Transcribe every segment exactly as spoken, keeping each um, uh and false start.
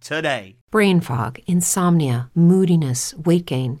today. Brain fog, insomnia, moodiness, weight gain.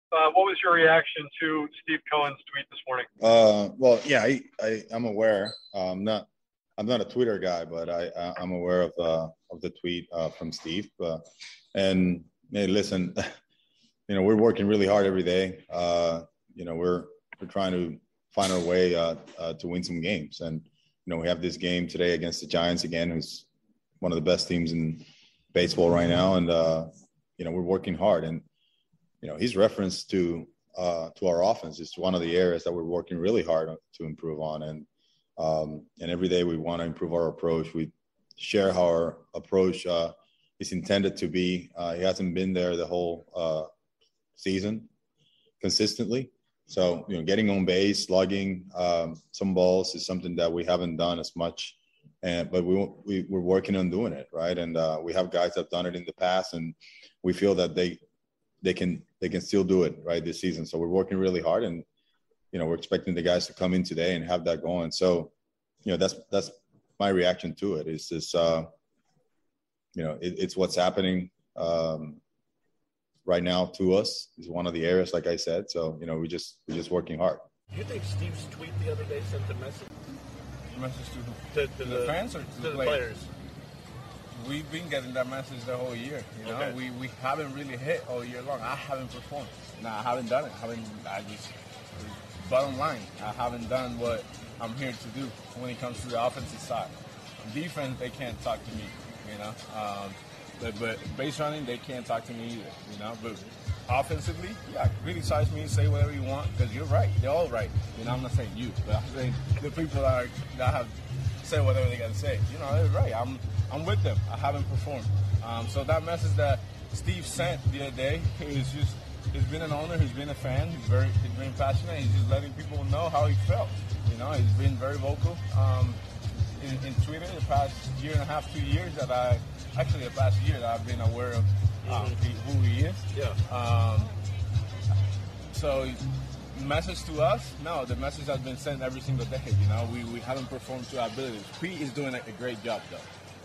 Uh, what was your reaction to Steve Cohen's tweet this morning? Uh, well, yeah, I, I, I'm aware. Uh, I'm not, I'm not a Twitter guy, but I, I I'm aware of uh, of the tweet uh, from Steve. Uh, and hey, listen, you know, we're working really hard every day. Uh, you know, we're we're trying to find our way uh, uh, to win some games, and you know, we have this game today against the Giants again, who's one of the best teams in baseball right now, and uh, you know, we're working hard. And you know, his reference to uh, to our offense is one of the areas that we're working really hard to improve on. And um, and every day we want to improve our approach. We share how our approach uh, is intended to be. Uh, he hasn't been there the whole uh, season consistently. So, you know, getting on base, slugging um, some balls is something that we haven't done as much. And but we, we, we're working on doing it, right? And uh, we have guys that have done it in the past, and we feel that they – they can they can still do it right this season. So we're working really hard, and you know, we're expecting the guys to come in today and have that going. So, you know, that's that's my reaction to it. It's just uh, you know, it, it's what's happening um, right now to us is one of the areas, like I said. So, you know, we just we're just working hard. Do you think Steve's tweet the other day sent a message? A message to, to, to, to the, the fans or to, to the players? players? We've been getting that message the whole year, you know. Okay. We we haven't really hit all year long. I haven't performed. No, I haven't done it. I haven't. I just bottom line, I haven't done what I'm here to do when it comes to the offensive side. Defense, they can't talk to me, you know. Um, but, but base running, they can't talk to me either, you know. But offensively, yeah, criticize me, say whatever you want, because you're right. They're all right. You know, I'm not saying you, but I'm saying the people that are that have said whatever they gotta say. You know, they're right. I'm. I'm with them. I haven't performed. Um, so that message that Steve sent the other day is just, he's been an owner, he's been a fan, he's very, he's been passionate, he's just letting people know how he felt. You know, he's been very vocal um, in, in Twitter the past year and a half, two years that I, actually the past year that I've been aware of um, mm-hmm. who he is. Yeah. Um, so message to us, no, the message has been sent every single decade, you know, we, we haven't performed to our abilities. Pete is doing a great job though.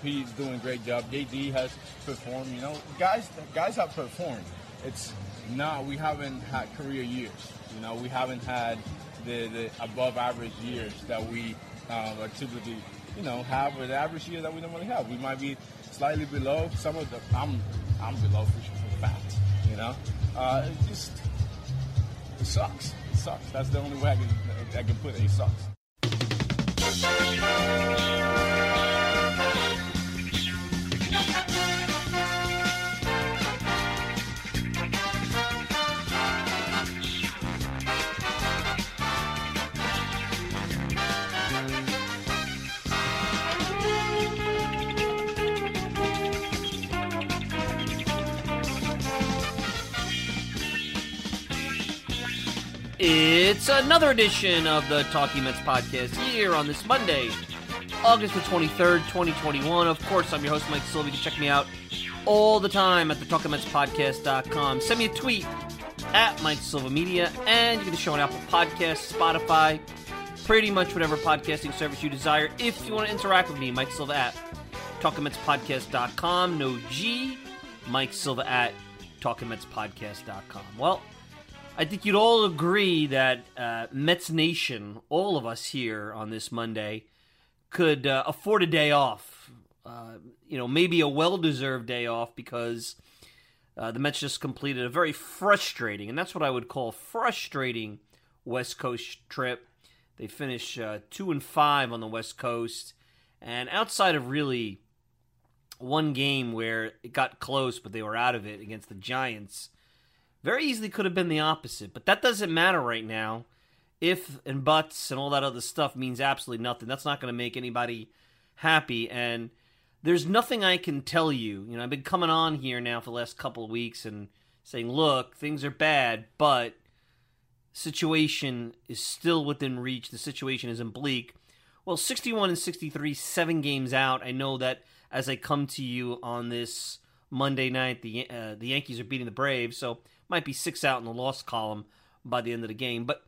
He's doing a great job. J D has performed. You know, guys, guys have performed. It's not. We haven't had career years. You know, we haven't had the, the above average years that we um, are typically, you know, have. Or the average year that we normally have, we might be slightly below. Some of the I'm I'm below for sure for fact. You know, uh, it just it sucks. It sucks. That's the only way I can I can put it. It sucks. It's another edition of the TalkieMets Podcast here on this Monday, August the twenty-third, twenty twenty-one. Of course, I'm your host, Mike Silva. You can check me out all the time at the Talkie Mets Podcast dot com. Send me a tweet at Mike Silva Media, and you can show on Apple Podcasts, Spotify, pretty much whatever podcasting service you desire. If you want to interact with me, Mike Silva at Talkie Mets Podcast dot com. No G, Mike Silva at Talkie Mets Podcast dot com. Well, I think you'd all agree that uh, Mets Nation, all of us here on this Monday, could uh, afford a day off. Uh, you know, maybe a well-deserved day off because uh, the Mets just completed a very frustrating, and that's what I would call frustrating, West Coast trip. They finished uh, two and five on the West Coast, and outside of really one game where it got close, but they were out of it against the Giants, very easily could have been the opposite, but that doesn't matter right now. If and buts and all that other stuff means absolutely nothing. That's not going to make anybody happy, and there's nothing I can tell you. You know, I've been coming on here now for the last couple of weeks and saying, look, things are bad, but situation is still within reach. The situation isn't bleak. Well, sixty-one and sixty-three, seven games out. I know that as I come to you on this Monday night, the uh, the Yankees are beating the Braves, so might be six out in the loss column by the end of the game. But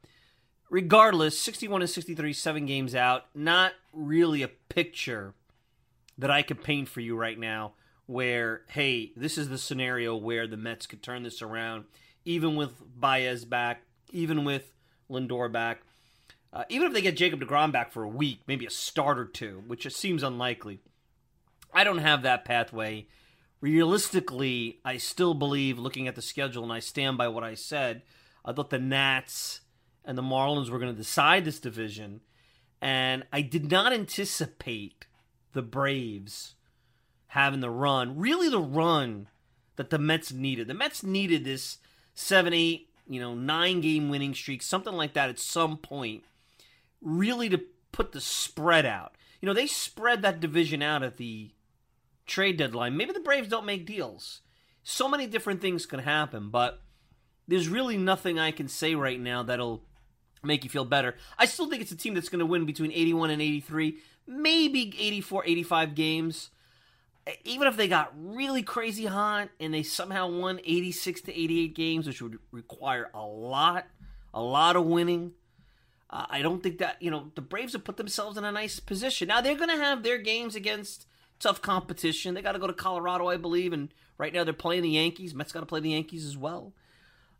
regardless, sixty-one and sixty-three, seven games out, not really a picture that I could paint for you right now where, hey, this is the scenario where the Mets could turn this around, even with Baez back, even with Lindor back. Uh, even if they get Jacob DeGrom back for a week, maybe a start or two, which just seems unlikely. I don't have that pathway. Realistically, I still believe, looking at the schedule, and I stand by what I said, I thought the Nats and the Marlins were going to decide this division, and I did not anticipate the Braves having the run, really the run that the Mets needed. The Mets needed this seven, eight, you know, nine-game winning streak, something like that at some point, really to put the spread out. You know, they spread that division out at the trade deadline. Maybe the Braves don't make deals. So many different things can happen, but there's really nothing I can say right now that'll make you feel better. I still think it's a team that's going to win between eighty-one and eighty-three, maybe eighty-four, eighty-five games. Even if they got really crazy hot and they somehow won eighty-six to eighty-eight games, which would require a lot, a lot of winning, uh, I don't think that, you know, the Braves have put themselves in a nice position. Now, they're going to have their games against tough competition. They got to go to Colorado, I believe, and right now they're playing the Yankees. Mets got to play the Yankees as well.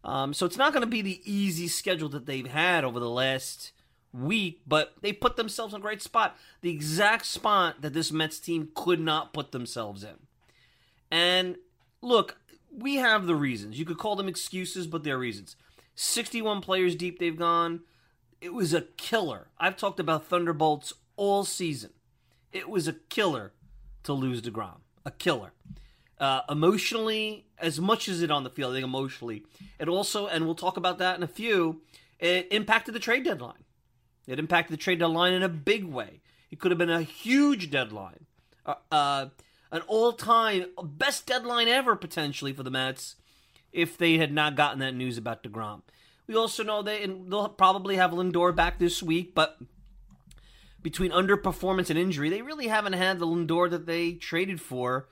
Um, so it's not going to be the easy schedule that they've had over the last week, but they put themselves in a great spot, the exact spot that this Mets team could not put themselves in. And look, we have the reasons. You could call them excuses, but they're reasons. sixty-one players deep they've gone. It was a killer. I've talked about Thunderbolts all season. It was a killer to lose DeGrom. A killer. Uh, emotionally, as much as it on the field, I think emotionally, it also, and we'll talk about that in a few, it impacted the trade deadline. It impacted the trade deadline in a big way. It could have been a huge deadline. Uh, uh, an all-time, best deadline ever, potentially, for the Mets, if they had not gotten that news about DeGrom. We also know they, and they'll probably have Lindor back this week, but between underperformance and injury, they really haven't had the Lindor that they traded for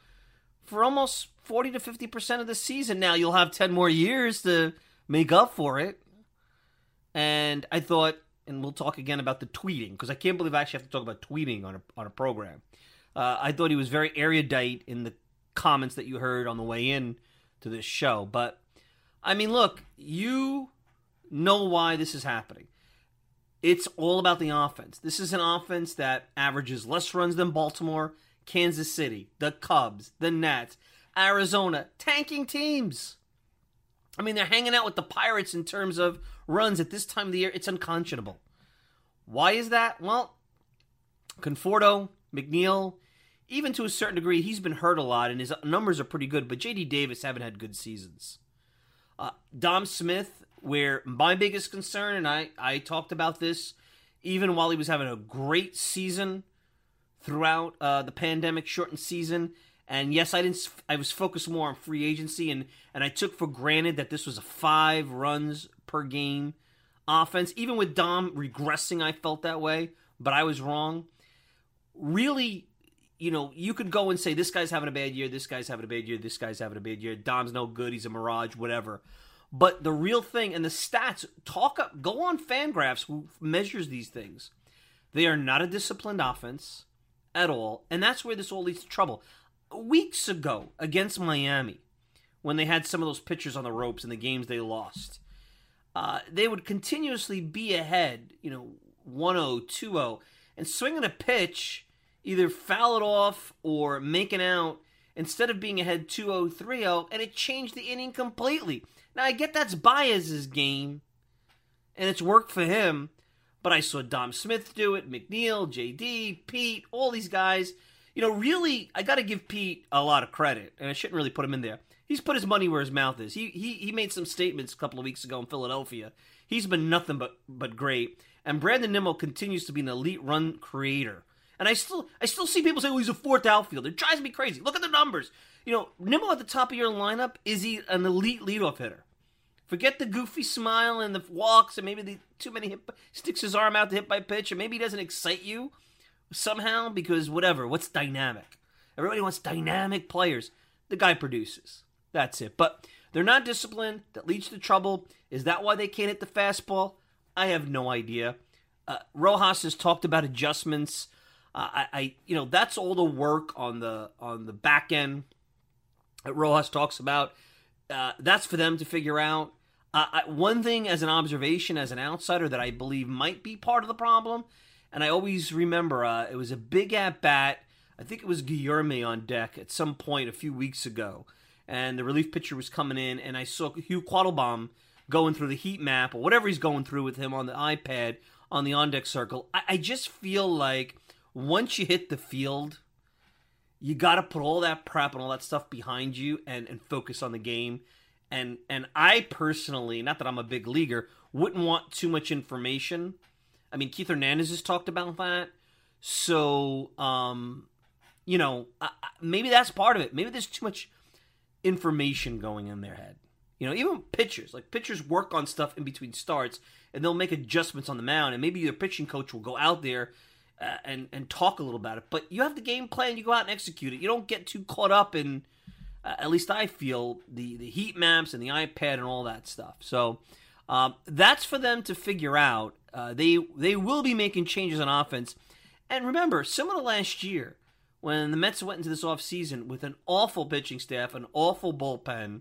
for almost forty to fifty percent of the season. Now you'll have ten more years to make up for it. And I thought, and we'll talk again about the tweeting, because I can't believe I actually have to talk about tweeting on a, on a program. Uh, I thought he was very erudite in the comments that you heard on the way in to this show. But, I mean, look, you know why this is happening. It's all about the offense. This is an offense that averages less runs than Baltimore, Kansas City, the Cubs, the Nats, Arizona, tanking teams. I mean, they're hanging out with the Pirates in terms of runs at this time of the year. It's unconscionable. Why is that? Well, Conforto, McNeil, even to a certain degree, he's been hurt a lot, and his numbers are pretty good, but J D Davis haven't had good seasons. Uh, Dom Smith, where my biggest concern, and I, I talked about this even while he was having a great season throughout uh, the pandemic-shortened season, and yes, I didn't. I was focused more on free agency, and, and I took for granted that this was a five runs per game offense, even with Dom regressing, I felt that way, but I was wrong. Really, you know, you could go and say, this guy's having a bad year, this guy's having a bad year, this guy's having a bad year, Dom's no good, he's a mirage, whatever. But the real thing, and the stats, talk up, go on FanGraphs, who measures these things. They are not a disciplined offense at all, and that's where this all leads to trouble. Weeks ago against Miami, when they had some of those pitchers on the ropes in the games they lost, uh, they would continuously be ahead, you know, one oh, two oh, and swinging a pitch, either foul it off or making out, instead of being ahead two oh, three oh, and it changed the inning completely. Now, I get that's Baez's game, and it's worked for him, but I saw Dom Smith do it, McNeil, J D, Pete, all these guys. You know, really, I got to give Pete a lot of credit, and I shouldn't really put him in there. He's put his money where his mouth is. He he he made some statements a couple of weeks ago in Philadelphia. He's been nothing but, but great, and Brandon Nimmo continues to be an elite run creator. And I still I still see people say, oh, he's a fourth outfielder. It drives me crazy. Look at the numbers. You know, Nimmo at the top of your lineup, is he an elite leadoff hitter? Forget the goofy smile and the walks and maybe the too many hit, sticks his arm out to hit by pitch, or maybe he doesn't excite you somehow because whatever, what's dynamic? Everybody wants dynamic players. The guy produces. That's it. But they're not disciplined. That leads to trouble. Is that why they can't hit the fastball? I have no idea. Uh, Rojas has talked about adjustments. Uh, I, I, you know, that's all the work on the on the back end that Rojas talks about. Uh, that's for them to figure out. Uh, I, one thing as an observation, as an outsider, that I believe might be part of the problem, and I always remember uh, it was a big at-bat. I think it was Guillorme on deck at some point a few weeks ago, and the relief pitcher was coming in, and I saw Hugh Quattlebaum going through the heat map or whatever he's going through with him on the iPad on the on-deck circle. I, I just feel like once you hit the field, you got to put all that prep and all that stuff behind you and, and focus on the game. And and I personally, not that I'm a big leaguer, wouldn't want too much information. I mean, Keith Hernandez has talked about that. So, um, you know, I, I, maybe that's part of it. Maybe there's too much information going in their head. You know, even pitchers. Like, pitchers work on stuff in between starts, and they'll make adjustments on the mound. And maybe your pitching coach will go out there Uh, and and talk a little about it, but you have the game plan. You go out and execute it. You don't get too caught up in, uh, at least I feel, the the heat maps and the iPad and all that stuff. So um, that's for them to figure out. Uh, they they will be making changes on offense. And remember, similar to last year, when the Mets went into this offseason with an awful pitching staff, an awful bullpen,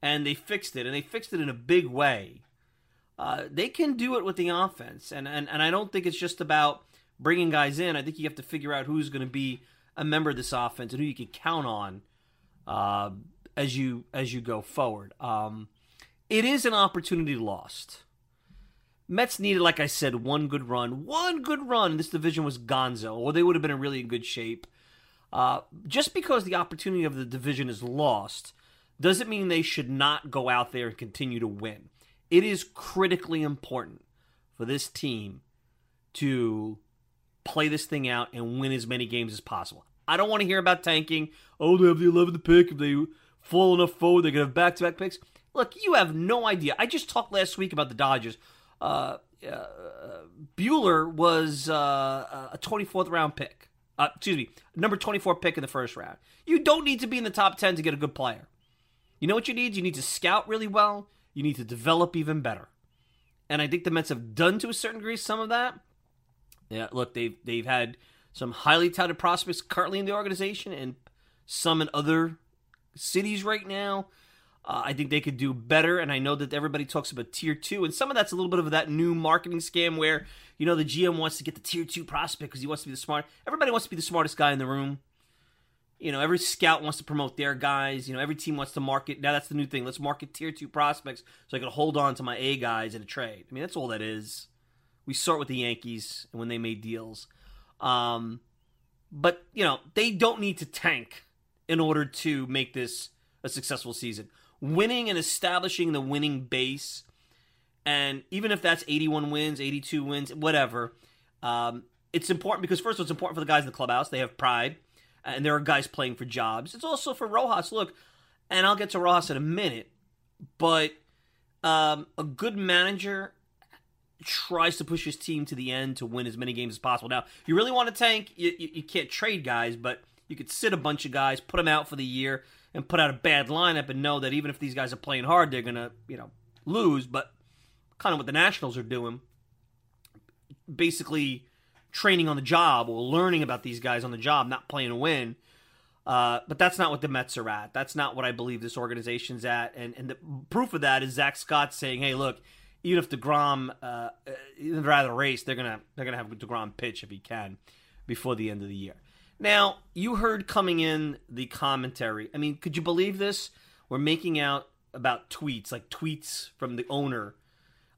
and they fixed it, and they fixed it in a big way. Uh, they can do it with the offense, and and and I don't think it's just about bringing guys in. I think you have to figure out who's going to be a member of this offense and who you can count on uh, as you as you go forward. Um, it is an opportunity lost. Mets needed, like I said, one good run. One good run. This division was gonzo, or they would have been in really good shape. Uh, just because the opportunity of the division is lost doesn't mean they should not go out there and continue to win. It is critically important for this team to play this thing out and win as many games as possible. I don't want to hear about tanking. Oh, they have the eleventh pick. If they fall enough forward, they could have back-to-back picks. Look, you have no idea. I just talked last week about the Dodgers. Uh, uh, Bueller was uh, a twenty-fourth round pick. Uh, excuse me, number twenty-four pick in the first round. You don't need to be in the top ten to get a good player. You know what you need? You need to scout really well. You need to develop even better. And I think the Mets have done, to a certain degree, some of that. Yeah, look, they've they've had some highly touted prospects currently in the organization and some in other cities right now. Uh, I think they could do better, and I know that everybody talks about Tier two, and some of that's a little bit of that new marketing scam where, you know, the G M wants to get the Tier two prospect because he wants to be the smart. Everybody wants to be the smartest guy in the room. You know, every scout wants to promote their guys. You know, every team wants to market. Now that's the new thing. Let's market Tier two prospects so I can hold on to my A guys in a trade. I mean, that's all that is. We start with the Yankees and when they made deals. Um, but, you know, they don't need to tank in order to make this a successful season. Winning and establishing the winning base, and even if that's eighty-one wins, eighty-two wins, whatever, um, it's important because, first of all, it's important for the guys in the clubhouse. They have pride, and there are guys playing for jobs. It's also for Rojas. Look, and I'll get to Rojas in a minute, but um, a good manager tries to push his team to the end to win as many games as possible. Now, if you really want to tank, you, you, you can't trade guys, but you could sit a bunch of guys, put them out for the year, and put out a bad lineup and know that even if these guys are playing hard, they're going to, you know, lose. But kind of what the Nationals are doing, basically training on the job or learning about these guys on the job, not playing to win. Uh, but that's not what the Mets are at. That's not what I believe this organization's at. And and the proof of that is Zach Scott saying, hey, look, even if DeGrom, uh, even rather the race, they're gonna they're gonna have DeGrom pitch if he can before the end of the year. Now, you heard coming in the commentary. I mean, could you believe this? We're making out about tweets, like tweets from the owner.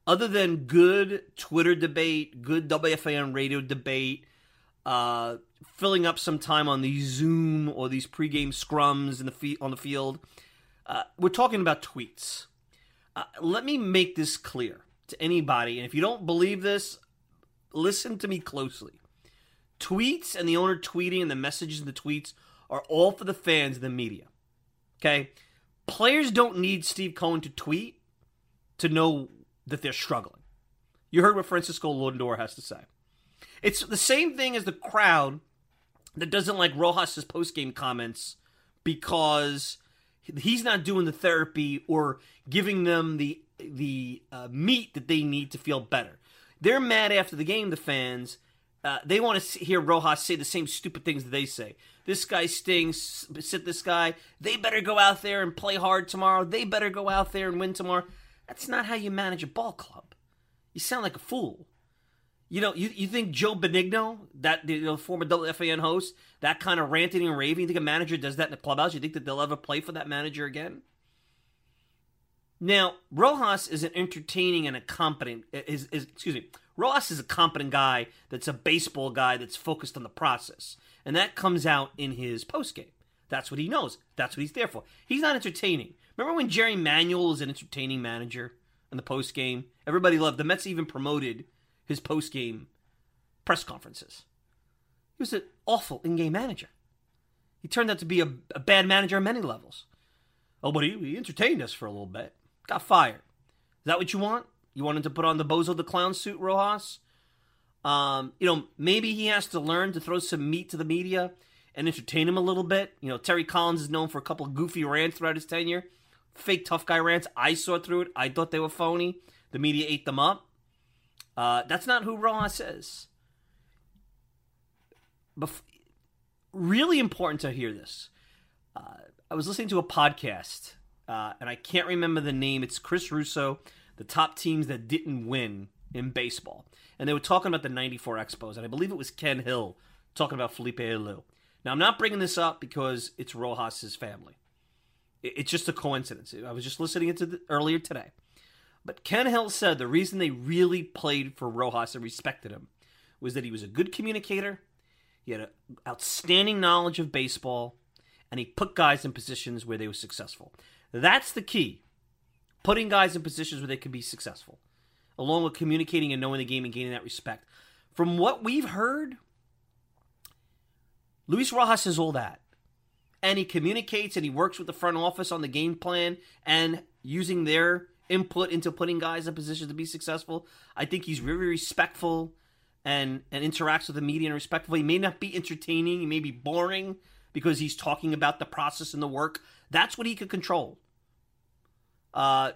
Other than good Twitter debate, good W F A N radio debate, uh, filling up some time on the Zoom or these pregame scrums in the fe- on the field, uh, we're talking about tweets. Uh, let me make this clear to anybody, and if you don't believe this, listen to me closely. Tweets and the owner tweeting and the messages and the tweets are all for the fans and the media, okay? Players don't need Steve Cohen to tweet to know that they're struggling. You heard what Francisco Lindor has to say. It's the same thing as the crowd that doesn't like Rojas' post-game comments because he's not doing the therapy or giving them the the uh, meat that they need to feel better. They're mad after the game, the fans. Uh, they want to hear Rojas say the same stupid things that they say. This guy stinks, sit this guy. They better go out there and play hard tomorrow. They better go out there and win tomorrow. That's not how you manage a ball club. You sound like a fool. You know, you, you think Joe Benigno, that the you know, former W F A N host, that kind of ranting and raving, you think a manager does that in the clubhouse? You think that they'll ever play for that manager again? Now, Rojas is an entertaining and a competent, is, is excuse me, Rojas is a competent guy that's a baseball guy that's focused on the process. And that comes out in his postgame. That's what he knows. That's what he's there for. He's not entertaining. Remember when Jerry Manuel was an entertaining manager in the postgame? Everybody loved. The Mets even promoted his postgame press conferences. He was an awful in-game manager. He turned out to be a, a bad manager on many levels. Oh, but he, he entertained us for a little bit. Got fired. Is that what you want? You want him to put on the Bozo the Clown suit, Rojas? Um, you know, maybe he has to learn to throw some meat to the media and entertain him a little bit. You know, Terry Collins is known for a couple of goofy rants throughout his tenure. Fake tough guy rants. I saw through it. I thought they were phony. The media ate them up. Uh, that's not who Rojas is. Bef- really important to hear this. Uh, I was listening to a podcast, uh, and I can't remember the name. It's Chris Russo, the top teams that didn't win in baseball. And they were talking about the ninety-four Expos, and I believe it was Ken Hill talking about Felipe Alou. Now, I'm not bringing this up because it's Rojas' family. It's just a coincidence. I was just listening to it earlier today. But Ken Hill said the reason they really played for Rojas and respected him was that he was a good communicator, he had an outstanding knowledge of baseball, and he put guys in positions where they were successful. That's the key, putting guys in positions where they could be successful, along with communicating and knowing the game and gaining that respect. From what we've heard, Luis Rojas is all that. And he communicates and he works with the front office on the game plan and using their input into putting guys in positions to be successful. I think he's very respectful and, and interacts with the media in respectful. He may not be entertaining. He may be boring because he's talking about the process and the work. That's what he could control. Uh,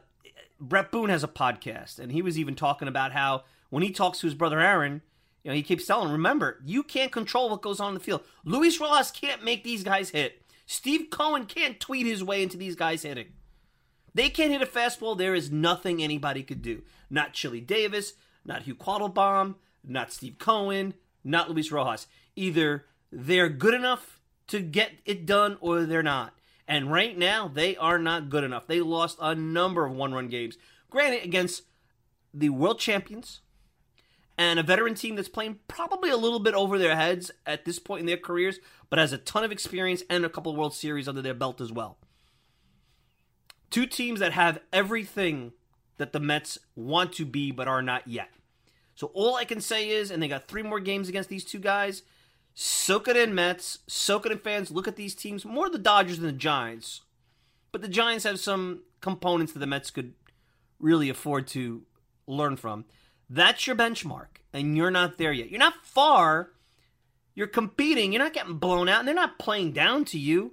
Brett Boone has a podcast, and he was even talking about how when he talks to his brother Aaron, you know, he keeps telling him, remember, you can't control what goes on in the field. Luis Rojas can't make these guys hit. Steve Cohen can't tweet his way into these guys hitting. They can't hit a fastball. There is nothing anybody could do. Not Chili Davis, not Hugh Quattlebaum, not Steve Cohen, not Luis Rojas. Either they're good enough to get it done or they're not. And right now, they are not good enough. They lost a number of one-run games. Granted, against the world champions and a veteran team that's playing probably a little bit over their heads at this point in their careers, but has a ton of experience and a couple of World Series under their belt as well. Two teams that have everything that the Mets want to be but are not yet. So all I can say is, and they got three more games against these two guys, soak it in, Mets, soak it in, fans. Look at these teams, more the Dodgers than the Giants. But the Giants have some components that the Mets could really afford to learn from. That's your benchmark, and you're not there yet. You're not far. You're competing. You're not getting blown out, and they're not playing down to you.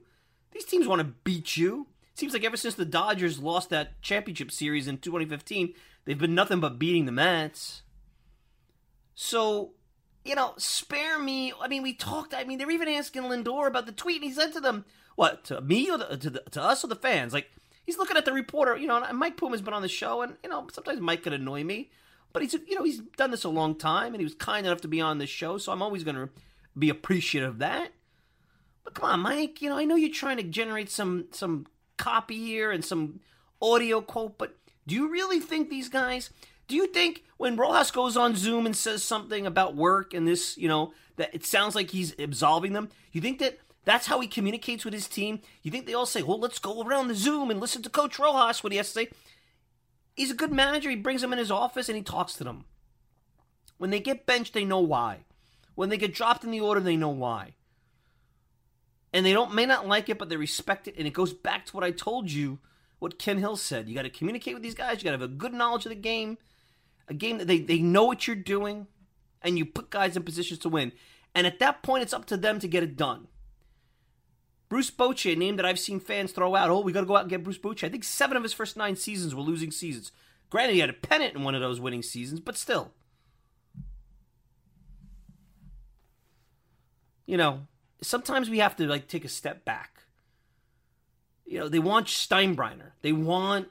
These teams want to beat you. It seems like ever since the Dodgers lost that championship series in twenty fifteen, they've been nothing but beating the Mets. So, you know, spare me. I mean, we talked. I mean, they're even asking Lindor about the tweet, and he said to them, what, to me or the, to, the, to us or the fans? Like, he's looking at the reporter, you know, and Mike Puma's been on the show, and, you know, sometimes Mike could annoy me. But he's, you know, he's done this a long time, and he was kind enough to be on this show, so I'm always going to be appreciative of that. But come on, Mike, you know, I know you're trying to generate some some copy here and some audio quote, but do you really think these guys, do you think when Rojas goes on Zoom and says something about work and this, you know, that it sounds like he's absolving them, you think that that's how he communicates with his team? You think they all say, well, let's go around the Zoom and listen to Coach Rojas, what he has to say? He's a good manager. He brings them in his office and he talks to them. When they get benched, they know why. When they get dropped in the order, they know why. And they don't may not like it, but they respect it. And it goes back to what I told you, what Ken Hill said. You got to communicate with these guys. You got to have a good knowledge of the game, a game that they, they know what you're doing, and you put guys in positions to win. And at that point, it's up to them to get it done. Bruce Bochy, a name that I've seen fans throw out. Oh, we got to go out and get Bruce Bochy. I think seven of his first nine seasons were losing seasons. Granted, he had a pennant in one of those winning seasons, but still. You know, sometimes we have to, like, take a step back. You know, they want Steinbrenner. They want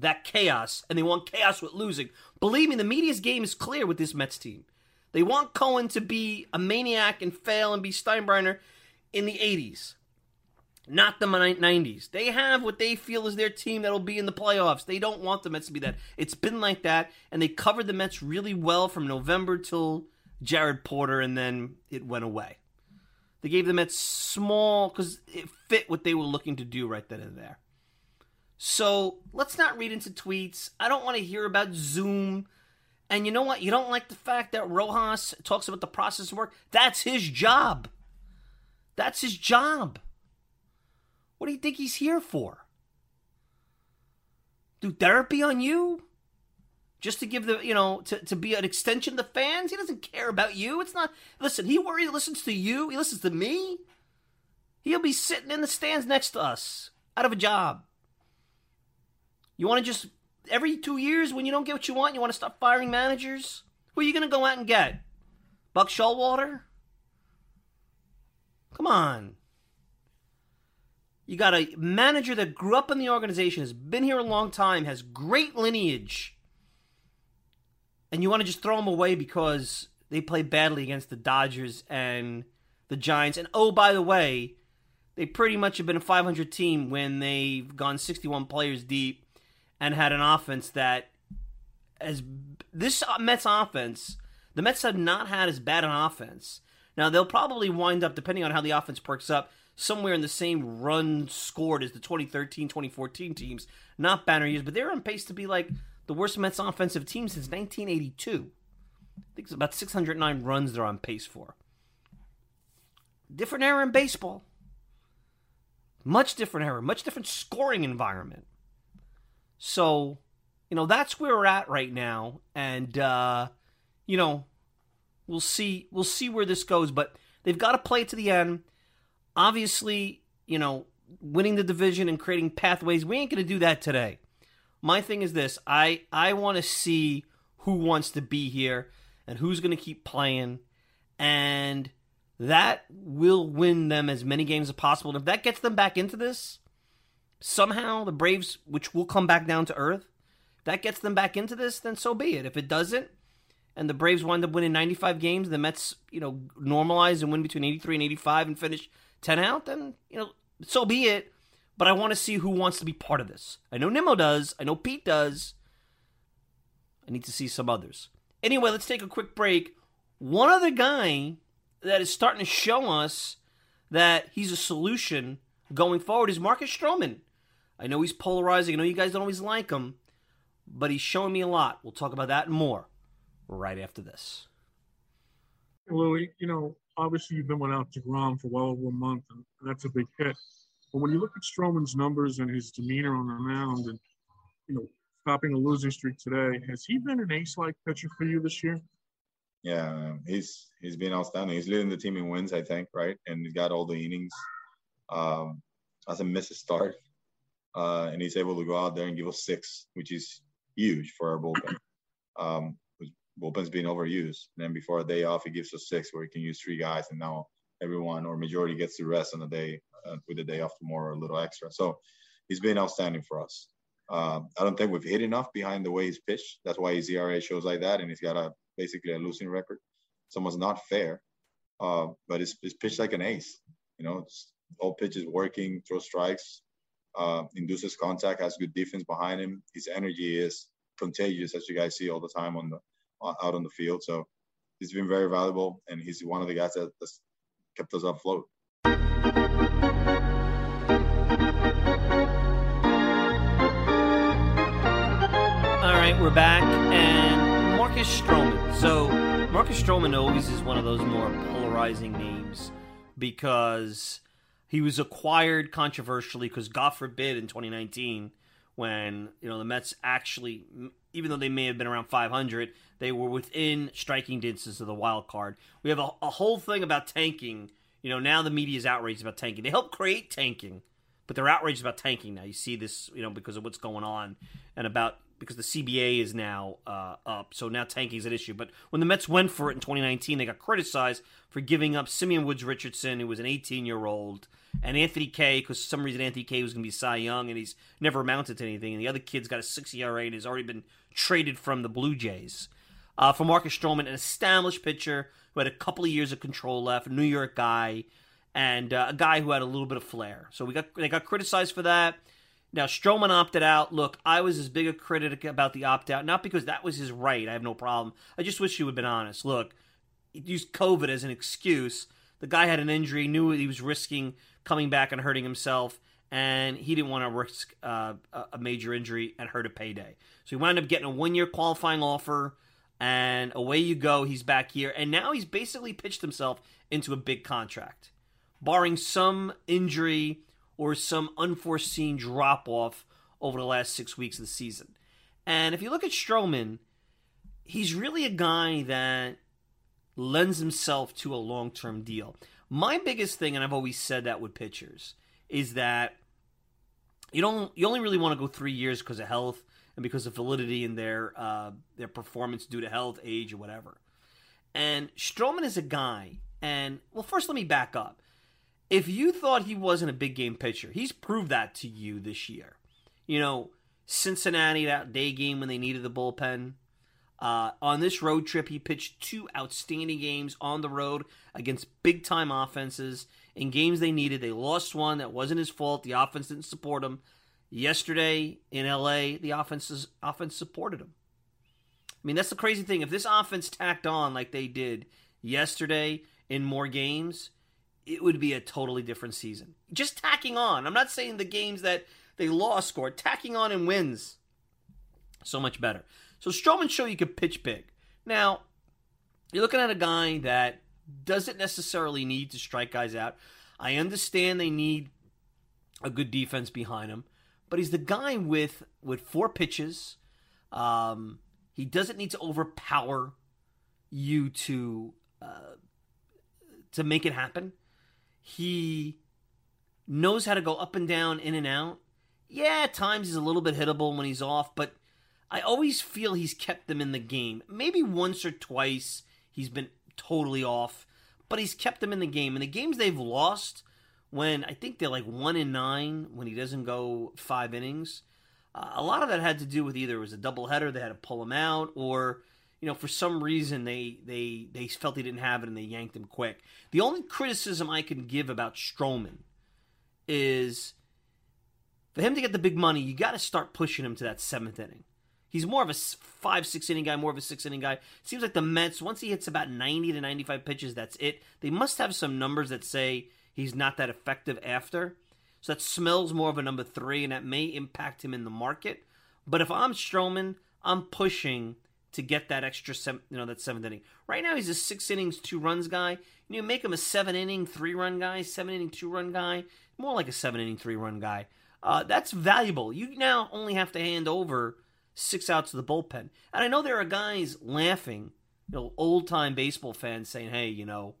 that chaos, and they want chaos with losing. Believe me, the media's game is clear with this Mets team. They want Cohen to be a maniac and fail and be Steinbrenner in the eighties. Not the nineties. They have what they feel is their team that'll be in the playoffs. They don't want the Mets to be that. It's been like that, and they covered the Mets really well from November till Jared Porter, and then it went away. They gave the Mets small, because it fit what they were looking to do right then and there. So let's not read into tweets. I don't want to hear about Zoom. And you know what? You don't like the fact that Rojas talks about the process of work. That's his job. That's his job. What do you think he's here for? Do therapy on you? Just to give the, you know, to, to be an extension to the fans? He doesn't care about you. It's not, listen, he worries, listens to you. He listens to me. He'll be sitting in the stands next to us, out of a job. You want to just, every two years when you don't get what you want, you want to stop firing managers? Who are you going to go out and get? Buck Showalter? Come on. You got a manager that grew up in the organization, has been here a long time, has great lineage, and you want to just throw them away because they play badly against the Dodgers and the Giants. And, oh, by the way, they pretty much have been a five hundred team when they've gone sixty-one players deep and had an offense that has – this Mets offense, the Mets have not had as bad an offense. Now, they'll probably wind up, depending on how the offense perks up, somewhere in the same run scored as the twenty thirteen twenty fourteen teams. Not banner years, but they're on pace to be like – the worst Mets offensive team since nineteen eighty-two. I think it's about six hundred nine runs they're on pace for. Different era in baseball. Much different era. Much different scoring environment. So, you know, that's where we're at right now. And, uh, you know, we'll see, we'll see where this goes. But they've got to play it to the end. Obviously, you know, winning the division and creating pathways, we ain't going to do that today. My thing is this, I, I want to see who wants to be here and who's going to keep playing, and that will win them as many games as possible. And if that gets them back into this, somehow the Braves, which will come back down to earth, if that gets them back into this, then so be it. If it doesn't, and the Braves wind up winning ninety-five games, the Mets, you know, normalize and win between eighty-three and eighty-five and finish ten out, then, you know, so be it. But I want to see who wants to be part of this. I know Nimmo does. I know Pete does. I need to see some others. Anyway, let's take a quick break. One other guy that is starting to show us that he's a solution going forward is Marcus Stroman. I know he's polarizing. I know you guys don't always like him. But he's showing me a lot. We'll talk about that and more right after this. Louie, you know, obviously you've been without DeGrom for well over a month, and that's a big hit. But when you look at Stroman's numbers and his demeanor on the mound, and you know topping a losing streak today. Has he been an ace-like pitcher for you this year? Yeah, he's he's been outstanding. He's leading the team in wins, I think, right? And he's got all the innings. Um, doesn't miss a start. Uh, and he's able to go out there and give us six, which is huge for our bullpen. Um, bullpen's been overused. And then before a day off, he gives us six where he can use three guys. And now everyone or majority gets to rest on the day uh, with the day off tomorrow or a little extra. So he's been outstanding for us. Uh, I don't think we've hit enough behind the way he's pitched. That's why his E R A shows like that. And he's got a basically a losing record. It's almost not fair. Uh, but it's, it's pitched like an ace. You know, it's, all pitches working, throw strikes, uh, induces contact, has good defense behind him. His energy is contagious, as you guys see all the time on the uh, out on the field. So he's been very valuable, and he's one of the guys that that's kept us afloat. All right, we're back, and Marcus Stroman. So Marcus Stroman always is one of those more polarizing names because he was acquired controversially because, God forbid, in twenty nineteen, when you know the Mets actually, even though they may have been around five hundred, they were within striking distance of the wild card. We have a, a whole thing about tanking. You know, now the media is outraged about tanking. They helped create tanking, but they're outraged about tanking now. You see this, you know, because of what's going on and about because the C B A is now uh, up, so now tanking is an issue. But when the Mets went for it in twenty nineteen, they got criticized for giving up Simeon Woods-Richardson, who was an eighteen-year-old, and Anthony Kay, because for some reason Anthony Kay was going to be Cy Young, and he's never amounted to anything. And the other kid's got a six E R A and has already been traded from the Blue Jays. Uh, for Marcus Stroman, an established pitcher who had a couple of years of control left, a New York guy, and uh, a guy who had a little bit of flair. So we got they got criticized for that. Now, Stroman opted out. Look, I was as big a critic about the opt-out, not because that was his right. I have no problem. I just wish he would have been honest. Look, he used COVID as an excuse. The guy had an injury, knew he was risking coming back and hurting himself, and he didn't want to risk uh, a major injury and hurt a payday. So he wound up getting a one-year qualifying offer, and away you go. He's back here, and now he's basically pitched himself into a big contract. Barring some injury or some unforeseen drop-off over the last six weeks of the season. And if you look at Stroman, he's really a guy that lends himself to a long-term deal. My biggest thing, and I've always said that with pitchers, is that you don't you only really want to go three years because of health and because of validity in their uh, their performance due to health, age, or whatever. And Stroman is a guy, and well, first let me back up. If you thought he wasn't a big game pitcher, he's proved that to you this year. You know, Cincinnati, that day game when they needed the bullpen. Uh, on this road trip, he pitched two outstanding games on the road against big-time offenses. In games they needed, they lost one. That wasn't his fault. The offense didn't support him. Yesterday in L A, the offenses, offense supported him. I mean, that's the crazy thing. If this offense tacked on like they did yesterday in more games, it would be a totally different season. Just tacking on. I'm not saying the games that they lost scored. Tacking on and wins. So much better. So Stroman showed you could pitch big. Now, you're looking at a guy that doesn't necessarily need to strike guys out. I understand they need a good defense behind him. But he's the guy with, with four pitches. Um, he doesn't need to overpower you to uh, to make it happen. He knows how to go up and down, in and out. Yeah, at times he's a little bit hittable when he's off, but I always feel he's kept them in the game. Maybe once or twice he's been totally off, but he's kept them in the game. And the games they've lost, when I think they're like one and nine, when he doesn't go five innings, uh, a lot of that had to do with either it was a doubleheader, they had to pull him out, or you know, for some reason, they, they, they felt they didn't have it and they yanked him quick. The only criticism I can give about Stroman is for him to get the big money, you got to start pushing him to that seventh inning. He's more of a five, six inning guy, more of a six inning guy. It seems like the Mets, once he hits about ninety to ninety-five pitches, that's it. They must have some numbers that say he's not that effective after. So that smells more of a number three, and that may impact him in the market. But if I'm Stroman, I'm pushing to get that extra, seven, you know, that seventh inning. Right now, he's a six innings, two runs guy. You know, make him a seven inning, three run guy, seven inning, two run guy, more like a seven inning, three run guy. Uh, that's valuable. You now only have to hand over six outs of the bullpen. And I know there are guys laughing, you know, old-time baseball fans saying, hey, you know,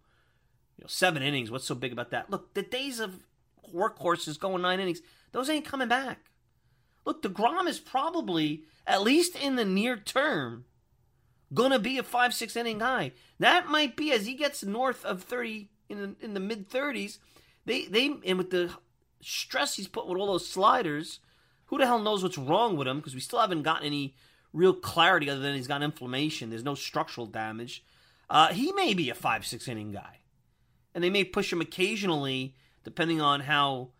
you know, seven innings, what's so big about that? Look, the days of workhorses going nine innings, those ain't coming back. Look, DeGrom is probably, at least in the near term, going to be a five, six inning guy. That might be, as he gets north of thirty, in the, in the mid-thirties, they, they and with the stress he's put with all those sliders, who the hell knows what's wrong with him, because we still haven't gotten any real clarity other than he's got inflammation. There's no structural damage. Uh, he may be a five, six inning guy. And they may push him occasionally, depending on how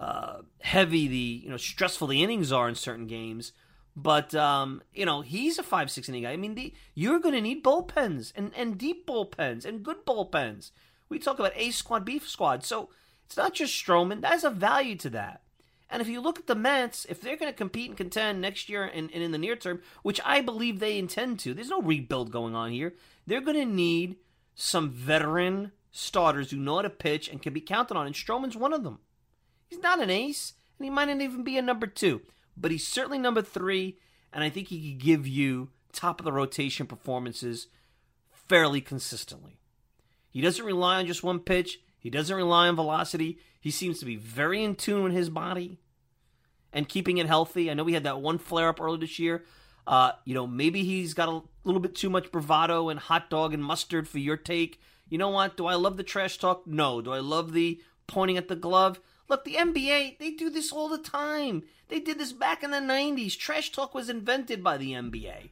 uh, heavy the, you know, stressful the innings are in certain games. But, um, you know, he's a five, six inning guy. I mean, the, you're going to need bullpens and, and deep bullpens and good bullpens. We talk about A squad, B squad. So it's not just Stroman. That's a value to that. And if you look at the Mets, if they're going to compete and contend next year and, and in the near term, which I believe they intend to, there's no rebuild going on here. They're going to need some veteran starters who know how to pitch and can be counted on. And Stroman's one of them. He's not an ace, and he might not even be a number two. But he's certainly number three, and I think he could give you top-of-the-rotation performances fairly consistently. He doesn't rely on just one pitch. He doesn't rely on velocity. He seems to be very in tune with his body and keeping it healthy. I know we had that one flare-up earlier this year. Uh, you know, maybe he's got a little bit too much bravado and hot dog and mustard for your take. You know what? Do I love the trash talk? No. Do I love the pointing at the glove? Look, the N B A, they do this all the time. They did this back in the nineties. Trash talk was invented by the N B A.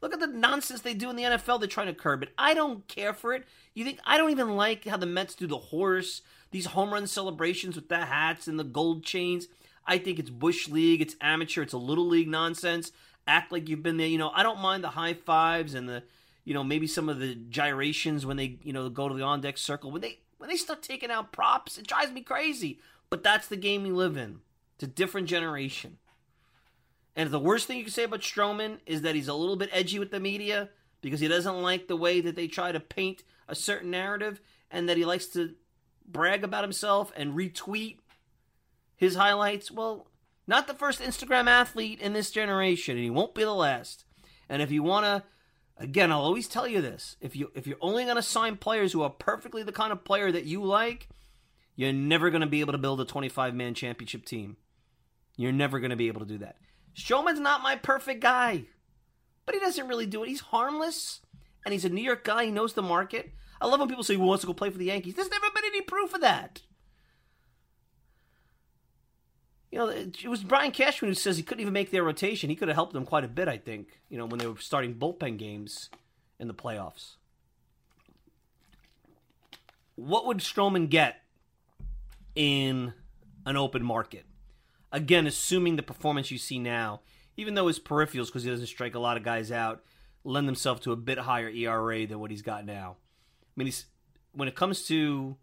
Look at the nonsense they do in the N F L. They're trying to curb it. I don't care for it. You think I don't even like how the Mets do the horse, these home run celebrations with the hats and the gold chains. I think it's Bush League. It's amateur. It's a little league nonsense. Act like you've been there. You know, I don't mind the high fives and the, you know, maybe some of the gyrations when they, you know, go to the on-deck circle. When they when they start taking out props, it drives me crazy. But that's the game we live in. It's a different generation. And the worst thing you can say about Stroman is that he's a little bit edgy with the media because he doesn't like the way that they try to paint a certain narrative, and that he likes to brag about himself and retweet his highlights. Well, not the first Instagram athlete in this generation, and he won't be the last. And if you want to, again, I'll always tell you this, if you, if you're only going to sign players who are perfectly the kind of player that you like, you're never going to be able to build a twenty-five man championship team. You're never going to be able to do that. Stroman's not my perfect guy, but he doesn't really do it. He's harmless, and he's a New York guy. He knows the market. I love when people say, who wants to go play for the Yankees? There's never been any proof of that. You know, it was Brian Cashman who says he couldn't even make their rotation. He could have helped them quite a bit, I think, you know, when they were starting bullpen games in the playoffs. What would Stroman get in an open market? Again, assuming the performance you see now, even though his peripherals, because he doesn't strike a lot of guys out, lend themselves to a bit higher E R A than what he's got now. I mean, he's, when it comes to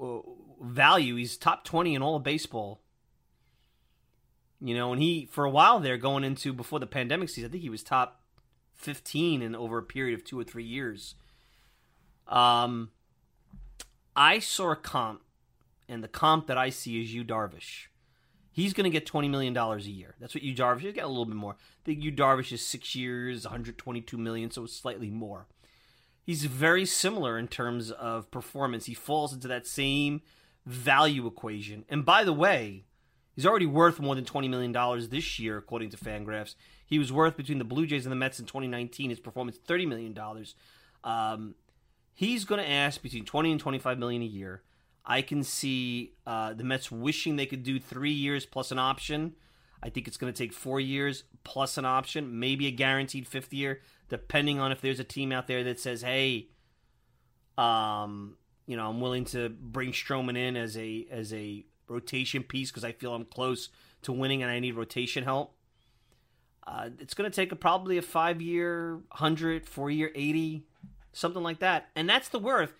uh, value, he's top twenty in all of baseball. You know, and he, for a while there, going into, before the pandemic season, I think he was top fifteen in over a period of two or three years. Um, I saw a comp, and the comp that I see is Yu Darvish. He's going to get twenty million dollars a year. That's what Yu Darvish is. Get a little bit more. I think Yu Darvish is six years, one hundred twenty-two million dollars, so it's slightly more. He's very similar in terms of performance. He falls into that same value equation. And by the way, he's already worth more than twenty million dollars this year, according to Fangraphs. He was worth, between the Blue Jays and the Mets in twenty nineteen, his performance, thirty million dollars. Um, he's going to ask between twenty and twenty-five million dollars a year. I can see uh, the Mets wishing they could do three years plus an option. I think it's going to take four years plus an option, maybe a guaranteed fifth year, depending on if there's a team out there that says, "Hey, um, you know, I'm willing to bring Stroman in as a as a rotation piece because I feel I'm close to winning and I need rotation help." Uh, it's going to take a, probably a five year, hundred, four year, eighty, something like that, and that's the worth.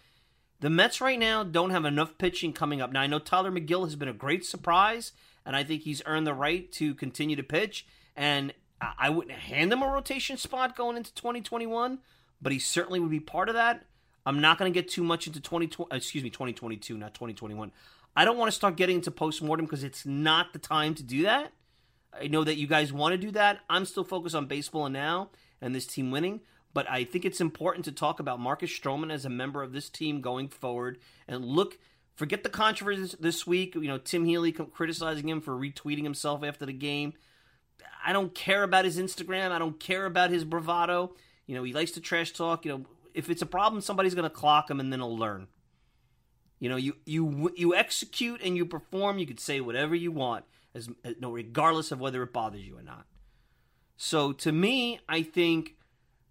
The Mets right now don't have enough pitching coming up. Now, I know Tyler McGill has been a great surprise, and I think he's earned the right to continue to pitch. And I wouldn't hand him a rotation spot going into twenty twenty-one, but he certainly would be part of that. I'm not going to get too much into twenty twenty, excuse me, twenty twenty-two, not twenty twenty-one. I don't want to start getting into postmortem because it's not the time to do that. I know that you guys want to do that. I'm still focused on baseball now and this team winning, but I think it's important to talk about Marcus Stroman as a member of this team going forward. And look, forget the controversy this week. You know, Tim Healy criticizing him for retweeting himself after the game. I don't care about his Instagram. I don't care about his bravado. You know, he likes to trash talk. You know, if it's a problem, somebody's going to clock him and then he'll learn. You know, you you you execute and you perform. You could say whatever you want, as no, regardless of whether it bothers you or not. So to me, I think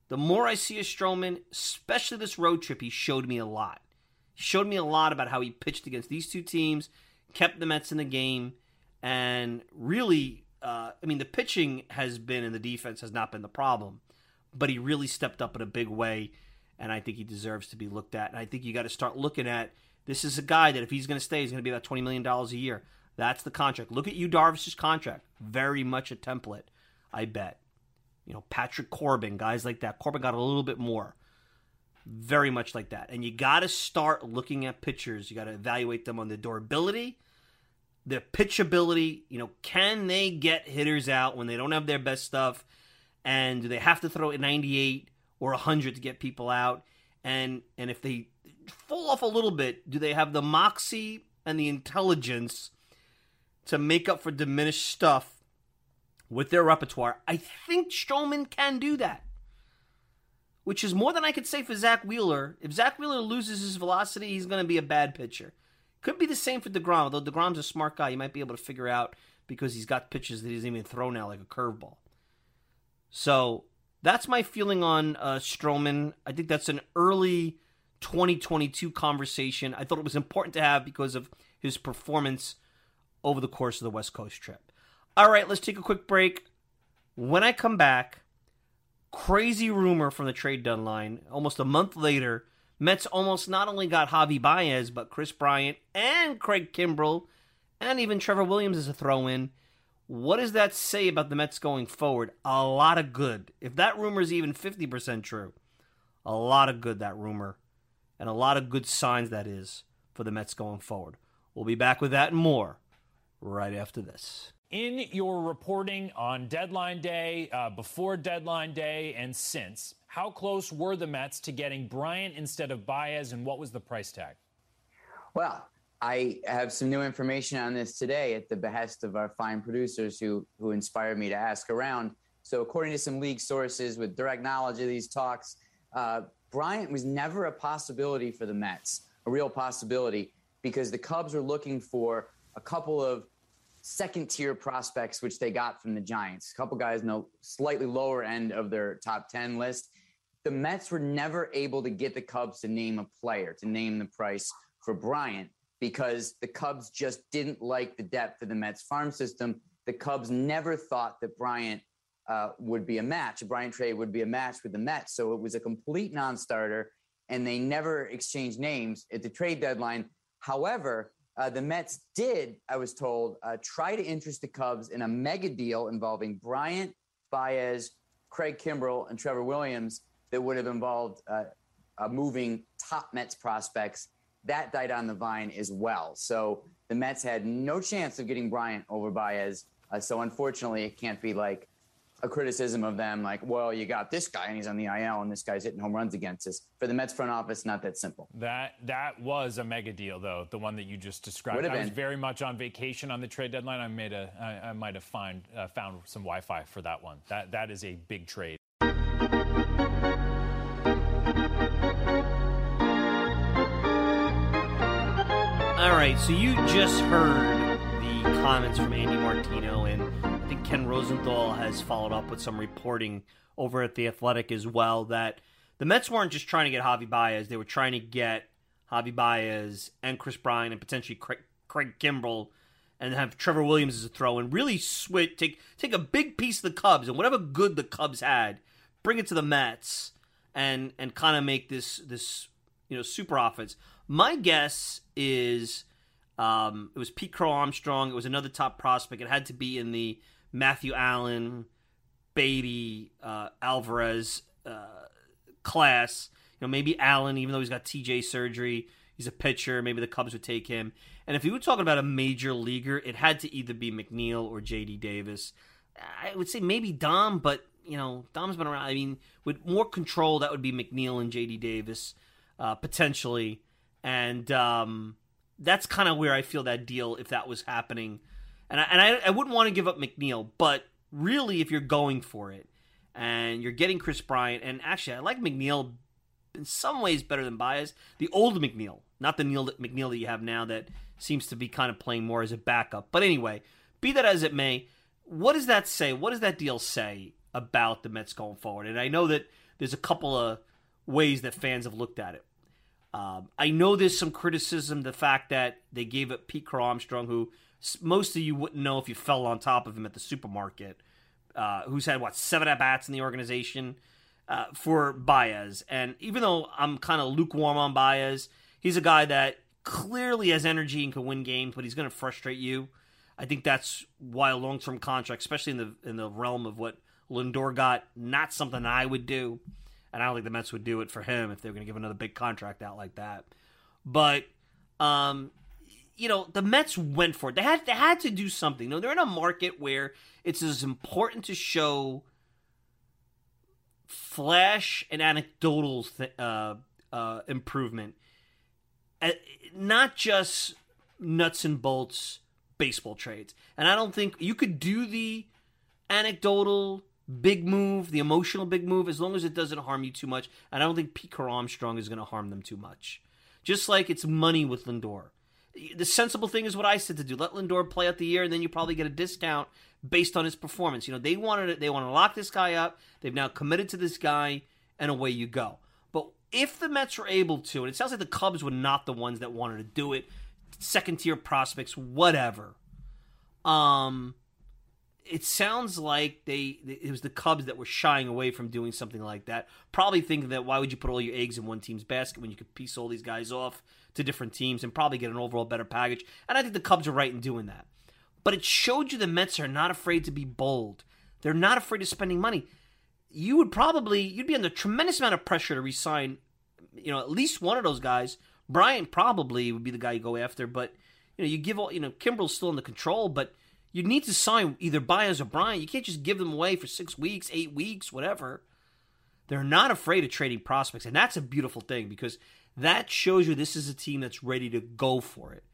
the more I see of Stroman, especially this road trip, he showed me a lot. He showed me a lot about how he pitched against these two teams, kept the Mets in the game, and really, uh, I mean, the pitching has been and the defense has not been the problem, but he really stepped up in a big way, and I think he deserves to be looked at. And I think you got to start looking at, this is a guy that if he's going to stay, he's going to be about twenty million dollars a year. That's the contract. Look at Yu Darvish's contract. Very much a template, I bet. You know, Patrick Corbin, guys like that. Corbin got a little bit more. Very much like that. And you got to start looking at pitchers. You got to evaluate them on their durability, their pitchability. You know, can they get hitters out when they don't have their best stuff? And do they have to throw at ninety-eight or one hundred to get people out? And and if they fall off a little bit, do they have the moxie and the intelligence to make up for diminished stuff with their repertoire? I think Stroman can do that, which is more than I could say for Zach Wheeler. If Zach Wheeler loses his velocity, he's going to be a bad pitcher. Could be the same for DeGrom, although DeGrom's a smart guy. You might be able to figure out because he's got pitches that he doesn't even throw now, like a curveball. So that's my feeling on uh, Stroman. I think that's an early twenty twenty-two conversation. I thought it was important to have because of his performance over the course of the West Coast trip. All right, let's take a quick break. When I come back, crazy rumor from the trade deadline. Almost a month later, Mets almost not only got Javi Baez, but Chris Bryant and Craig Kimbrel, and even Trevor Williams as a throw-in. What does that say about the Mets going forward? A lot of good. If that rumor is even fifty percent true, a lot of good, that rumor. And a lot of good signs, that is, for the Mets going forward. We'll be back with that and more right after this. In your reporting on deadline day, uh, before deadline day, and since, how close were the Mets to getting Bryant instead of Baez, and what was the price tag? Well, I have some new information on this today at the behest of our fine producers who, who inspired me to ask around. So according to some league sources with direct knowledge of these talks, uh, Bryant was never a possibility for the Mets, a real possibility, because the Cubs were looking for a couple of second-tier prospects, which they got from the Giants, a couple guys in the slightly lower end of their top ten list. The Mets were never able to get the Cubs to name a player, to name the price for Bryant, because the Cubs just didn't like the depth of the Mets farm system. The Cubs never thought that Bryant Uh, would be a match. A Bryant trade would be a match with the Mets. So it was a complete non-starter, and they never exchanged names at the trade deadline. However, uh, the Mets did, I was told, uh, try to interest the Cubs in a mega deal involving Bryant, Baez, Craig Kimbrel, and Trevor Williams that would have involved uh, uh, moving top Mets prospects. That died on the vine as well. So the Mets had no chance of getting Bryant over Baez. Uh, so unfortunately, it can't be like a criticism of them, like, well, you got this guy and he's on the I L and this guy's hitting home runs against us. For the Mets front office, not that simple. That that was a mega deal, though, the one that you just described. Would've I been. was very much on vacation on the trade deadline. I made a, I, I might have find uh, found some Wi-Fi for that one. That that is a big trade. All right, so you just heard the comments from Andy Martino, and I think Ken Rosenthal has followed up with some reporting over at The Athletic as well, that the Mets weren't just trying to get Javi Baez. They were trying to get Javi Baez and Chris Bryant and potentially Craig, Craig Kimbrel, and have Trevor Williams as a throw, and really switch, take, take a big piece of the Cubs and whatever good the Cubs had, bring it to the Mets, and and kind of make this, this you know, super offense. My guess is um, it was Pete Crow Armstrong. It was another top prospect. It had to be in the Matthew Allen, Beatty, uh, Alvarez uh, class. You know, maybe Allen, even though he's got T J surgery, he's a pitcher. Maybe the Cubs would take him. And if you were talking about a major leaguer, it had to either be McNeil or J D Davis. I would say maybe Dom, but, you know, Dom's been around. I mean, with more control, that would be McNeil and J D Davis, uh, potentially. And um, that's kind of where I feel that deal, if that was happening. And I, and I, I wouldn't want to give up McNeil, but really, if you're going for it and you're getting Chris Bryant, and actually, I like McNeil in some ways better than Baez. The old McNeil, not the McNeil that you have now that seems to be kind of playing more as a backup. But anyway, be that as it may, what does that say? What does that deal say about the Mets going forward? And I know that there's a couple of ways that fans have looked at it. Um, I know there's some criticism, the fact that they gave up Pete Crow Armstrong, who most of you wouldn't know if you fell on top of him at the supermarket, uh, who's had, what, seven at-bats in the organization, uh, for Baez. And even though I'm kind of lukewarm on Baez, he's a guy that clearly has energy and can win games, but he's going to frustrate you. I think that's why a long-term contract, especially in the in the realm of what Lindor got, not something I would do. And I don't think the Mets would do it for him if they were going to give another big contract out like that. But, um, you know, the Mets went for it. They had, they had to do something. You know, they're in a market where it's as important to show flash and anecdotal th- uh, uh, improvement, uh, not just nuts and bolts baseball trades. And I don't think you could do the anecdotal big move, the emotional big move, as long as it doesn't harm you too much. And I don't think Pete Crow Armstrong is going to harm them too much. Just like it's money with Lindor. The sensible thing is what I said to do. Let Lindor play out the year, and then you probably get a discount based on his performance. You know, they wanted it, they want to lock this guy up. They've now committed to this guy, and away you go. But if the Mets were able to, and it sounds like the Cubs were not the ones that wanted to do it, second-tier prospects, whatever. Um, it sounds like they it was the Cubs that were shying away from doing something like that. Probably thinking that why would you put all your eggs in one team's basket when you could piece all these guys off to different teams and probably get an overall better package. And I think the Cubs are right in doing that. But it showed you the Mets are not afraid to be bold. They're not afraid of spending money. You would probably, you'd be under a tremendous amount of pressure to re-sign, you know, at least one of those guys. Bryant probably would be the guy you go after, but you know, you give all, you know, Kimbrel's still in the control, but you need to sign either Baez or Bryant. You can't just give them away for six weeks, eight weeks, whatever. They're not afraid of trading prospects, and that's a beautiful thing because that shows you this is a team that's ready to go for it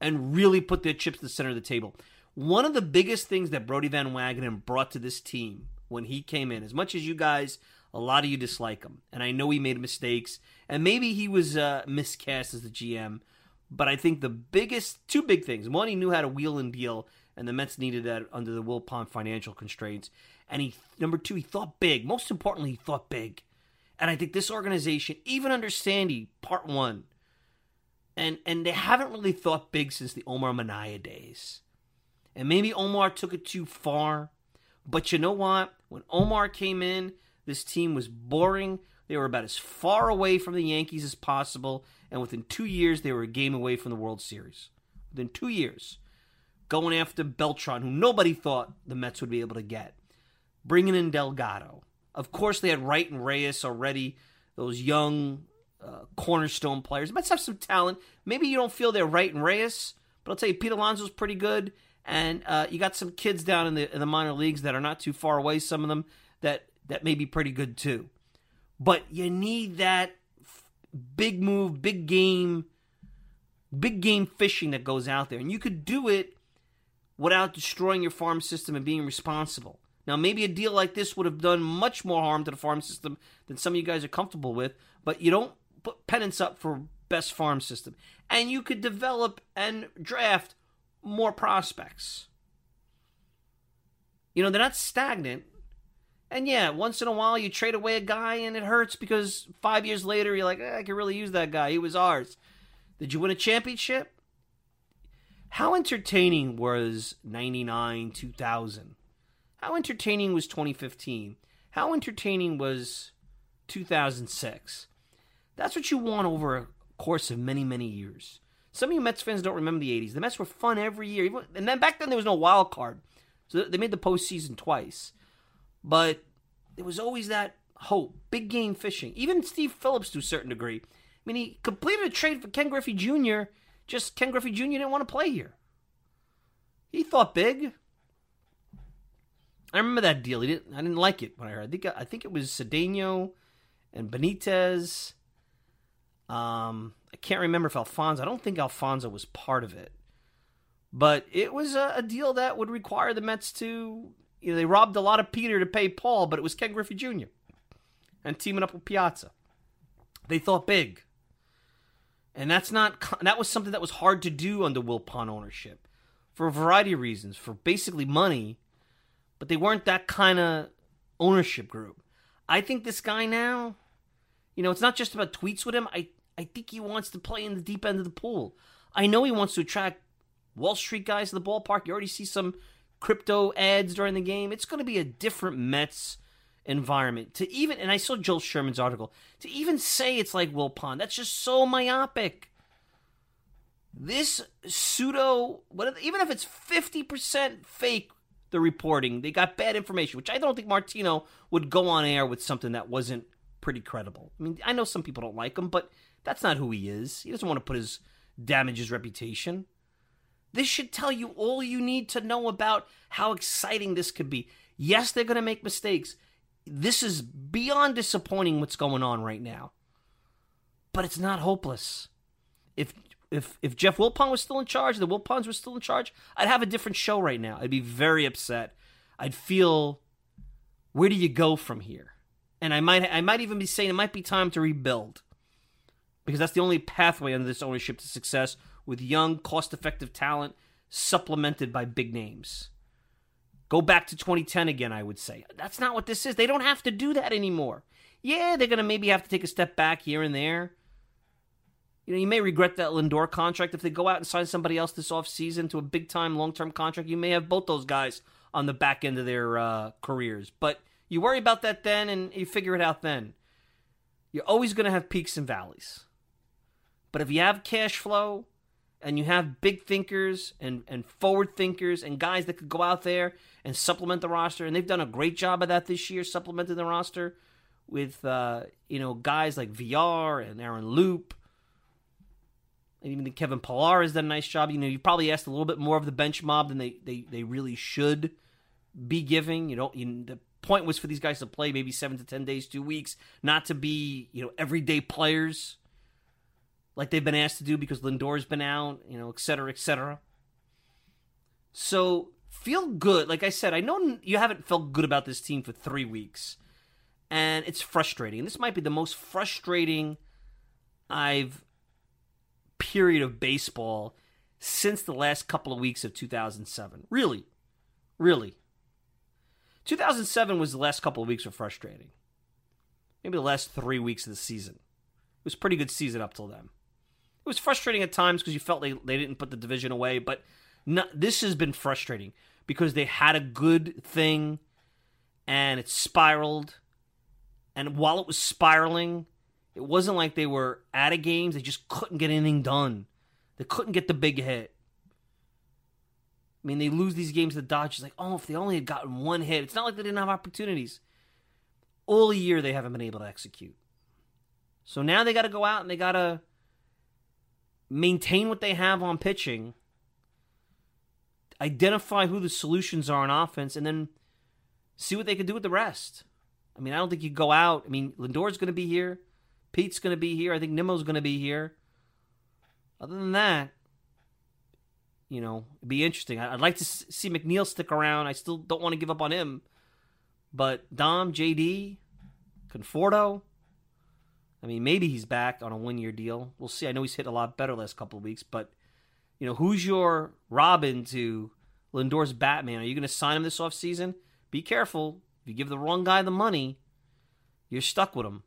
and really put their chips in the center of the table. One of the biggest things that Brody Van Wagenen brought to this team when he came in, as much as you guys, a lot of you dislike him, and I know he made mistakes, and maybe he was uh, miscast as the G M, but I think the biggest, two big things. One, he knew how to wheel and deal, and the Mets needed that under the Wilpon financial constraints. And he, number two, he thought big. Most importantly, he thought big. And I think this organization, even under Sandy, part one, and, and they haven't really thought big since the Omar Minaya days. And maybe Omar took it too far, but you know what? When Omar came in, this team was boring. They were about as far away from the Yankees as possible. And within two years, they were a game away from the World Series. Within two years. Going after Beltran, who nobody thought the Mets would be able to get. Bringing in Delgado. Of course, they had Wright and Reyes already. Those young uh, cornerstone players. The Mets have some talent. Maybe you don't feel they're Wright and Reyes. But I'll tell you, Pete Alonso's pretty good. And uh, you got some kids down in the, in the minor leagues that are not too far away. Some of them that... That may be pretty good too. But you need that f- big move, big game, big game fishing that goes out there. And you could do it without destroying your farm system and being responsible. Now, maybe a deal like this would have done much more harm to the farm system than some of you guys are comfortable with, but you don't put pennants up for best farm system. And you could develop and draft more prospects. You know, they're not stagnant. And yeah, once in a while you trade away a guy and it hurts because five years later you're like, eh, I could really use that guy. He was ours. Did you win a championship? How entertaining was ninety-nine, two thousand? How entertaining was twenty fifteen? How entertaining was two thousand six? That's what you want over a course of many, many years. Some of you Mets fans don't remember the eighties. The Mets were fun every year. And then back then there was no wild card. So they made the postseason twice. But there was always that hope, big game fishing. Even Steve Phillips to a certain degree. I mean, he completed a trade for Ken Griffey Junior Just Ken Griffey Junior didn't want to play here. He thought big. I remember that deal. He didn't, I didn't like it when I heard. I think I think it was Cedeno and Benitez. Um, I can't remember if Alfonso. I don't think Alfonso was part of it, but it was a, a deal that would require the Mets to. You know, they robbed a lot of Peter to pay Paul, but it was Ken Griffey Junior and teaming up with Piazza. They thought big, and that's not. That was something that was hard to do under Wilpon ownership, for a variety of reasons, for basically money. But they weren't that kind of ownership group. I think this guy now, you know, it's not just about tweets with him. I, I think he wants to play in the deep end of the pool. I know he wants to attract Wall Street guys to the ballpark. You already see some crypto ads during the game. It's going to be a different Mets environment. To even, and I saw Joel Sherman's article, to even say it's like Wilpon, that's just so myopic. This pseudo, what, even if it's fifty percent fake, the reporting, they got bad information, which I don't think Martino would go on air with something that wasn't pretty credible. I mean, I know some people don't like him, but that's not who he is. He doesn't want to put his damage his reputation. This should tell you all you need to know about how exciting this could be. Yes, they're going to make mistakes. This is beyond disappointing what's going on right now. But it's not hopeless. If If if Jeff Wilpon was still in charge, the Wilpons were still in charge, I'd have a different show right now. I'd be very upset. I'd feel, where do you go from here? And I might I might even be saying it might be time to rebuild, because that's the only pathway under this ownership to success, with young, cost-effective talent supplemented by big names. Go back to twenty ten again, I would say. That's not what this is. They don't have to do that anymore. Yeah, they're going to maybe have to take a step back here and there. You know, you may regret that Lindor contract. If they go out and sign somebody else this offseason to a big-time, long-term contract, you may have both those guys on the back end of their uh, careers. But you worry about that then, and you figure it out then. You're always going to have peaks and valleys. But if you have cash flow, and you have big thinkers and, and forward thinkers and guys that could go out there and supplement the roster, and they've done a great job of that this year, supplementing the roster with uh, you know, guys like V R and Aaron Loop. And even Kevin Pillar has done a nice job. You know, you probably asked a little bit more of the bench mob than they, they, they really should be giving. You know, you, the point was for these guys to play maybe seven to ten days, two weeks, not to be, you know, everyday players like they've been asked to do because Lindor's been out, you know, et cetera, et cetera. So feel good. Like I said, I know you haven't felt good about this team for three weeks, and it's frustrating. And this might be the most frustrating I've... period of baseball since the last couple of weeks of two thousand seven. Really, really. two thousand seven was the last couple of weeks were frustrating. Maybe the last three weeks of the season. It was a pretty good season up till then. It was frustrating at times because you felt they, they didn't put the division away, but not, this has been frustrating because they had a good thing and it spiraled. And while it was spiraling, it wasn't like they were out of games. They just couldn't get anything done. They couldn't get the big hit. I mean, they lose these games to the Dodgers. Like, oh, if they only had gotten one hit. It's not like they didn't have opportunities. All year they haven't been able to execute. So now they got to go out and they got to maintain what they have on pitching, identify who the solutions are on offense, and then see what they can do with the rest. I mean, I don't think you go out. I mean, Lindor's going to be here. Pete's going to be here. I think Nimmo's going to be here. Other than that, you know, it'd be interesting. I'd like to see McNeil stick around. I still don't want to give up on him. But Dom, J D, Conforto, I mean, maybe he's back on a one-year deal. We'll see. I know he's hit a lot better the last couple of weeks. But, you know, who's your Robin to Lindor's Batman? Are you going to sign him this offseason? Be careful. If you give the wrong guy the money, you're stuck with him.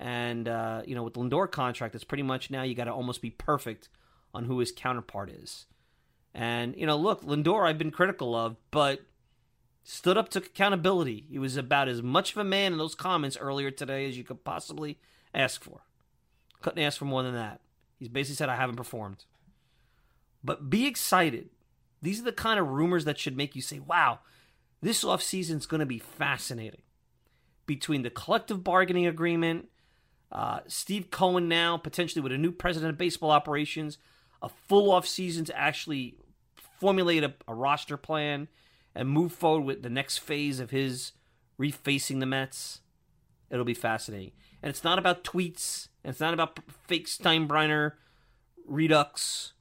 And, uh, you know, with the Lindor contract, it's pretty much now you got to almost be perfect on who his counterpart is. And, you know, look, Lindor I've been critical of, but stood up, took accountability. He was about as much of a man in those comments earlier today as you could possibly ask for. Couldn't ask for more than that. He's basically said, I haven't performed. But be excited. These are the kind of rumors that should make you say, wow, this offseason's going to be fascinating. Between the collective bargaining agreement, Uh, Steve Cohen now, potentially with a new president of baseball operations, a full off season to actually formulate a, a roster plan, and move forward with the next phase of his refacing the Mets. It'll be fascinating. And it's not about tweets. And it's not about fake Steinbrenner redux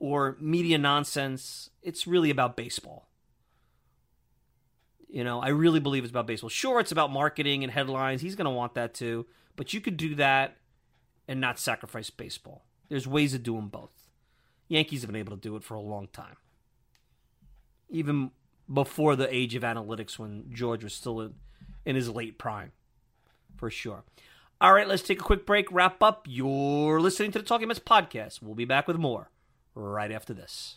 or media nonsense. It's really about baseball. You know, I really believe it's about baseball. Sure, it's about marketing and headlines. He's going to want that too. But you could do that and not sacrifice baseball. There's ways of doing both. Yankees have been able to do it for a long time. Even before the age of analytics when George was still in, in his late prime. For sure. All right, let's take a quick break, wrap up. You're listening to the Talking Mets Podcast. We'll be back with more right after this.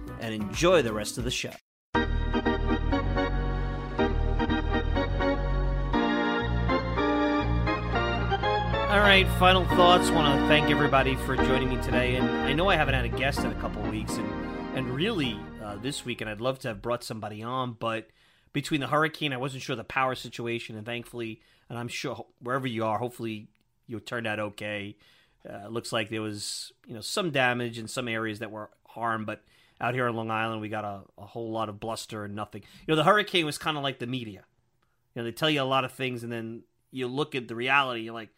And enjoy the rest of the show. All right, final thoughts. Want to thank everybody for joining me today. And I know I haven't had a guest in a couple of weeks, and and really uh, this week, and I'd love to have brought somebody on, but between the hurricane, I wasn't sure the power situation, and thankfully, and I'm sure wherever you are, hopefully you turned out okay. Uh, looks like there was you know some damage in some areas that were harmed, but out here on Long Island, we got a, a whole lot of bluster and nothing. You know, the hurricane was kind of like the media. You know, they tell you a lot of things, and then you look at the reality, you're like,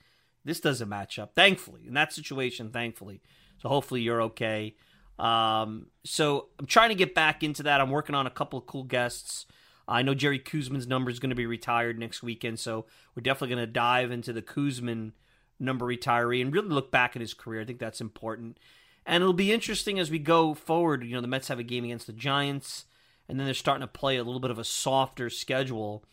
this doesn't match up, thankfully. In that situation, thankfully. So hopefully you're okay. Um, so I'm trying to get back into that. I'm working on a couple of cool guests. I know Jerry Kuzman's number is going to be retired next weekend, so we're definitely going to dive into the Kuzman number retiree and really look back at his career. I think that's important. And it'll be interesting as we go forward. You know, the Mets have a game against the Giants, and then they're starting to play a little bit of a softer schedule.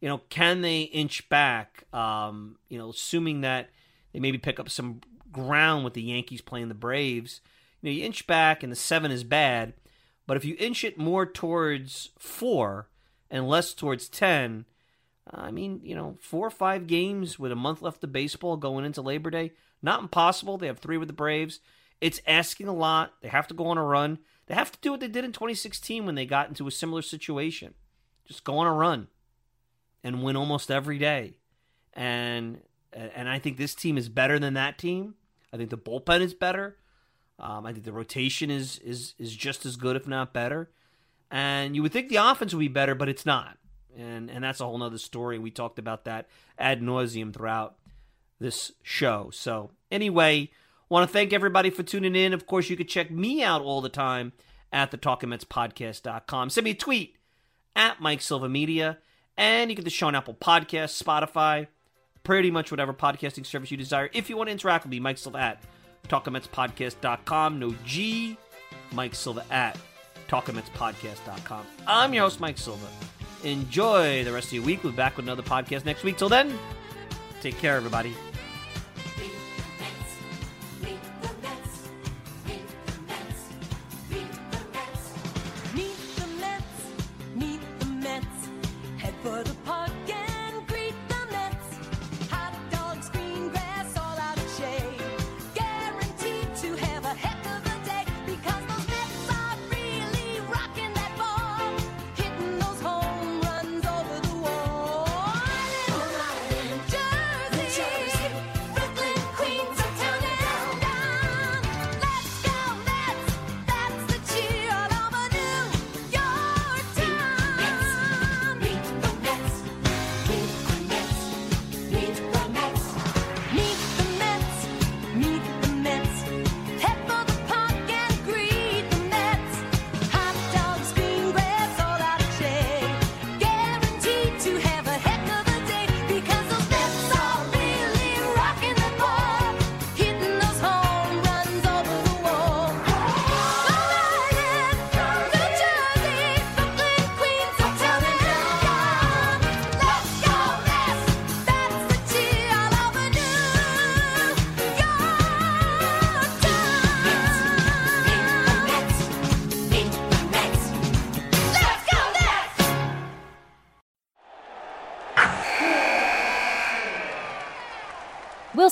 You know, can they inch back? Um, you know, assuming that they maybe pick up some ground with the Yankees playing the Braves. You know, you inch back, and the seven is bad. But if you inch it more towards four and less towards ten, I mean, you know, four or five games with a month left of baseball going into Labor Day, not impossible. They have three with the Braves. It's asking a lot. They have to go on a run. They have to do what they did in twenty sixteen when they got into a similar situation. Just go on a run and win almost every day. And and I think this team is better than that team. I think the bullpen is better. Um, I think the rotation is is is just as good, if not better. And you would think the offense would be better, but it's not. And and that's a whole nother story. We talked about that ad nauseum throughout this show. So anyway, want to thank everybody for tuning in. Of course, you can check me out all the time at the talking mets podcast dot com. Send me a tweet at Mike Silva Media. And you get the show on Apple Podcasts, Spotify, pretty much whatever podcasting service you desire. If you want to interact with me, Mike Silva at talking mets podcast dot com. No G, Mike Silva at talking mets podcast dot com. I'm your host, Mike Silva. Enjoy the rest of your week. We'll be back with another podcast next week. Till then, take care, everybody. Jersey.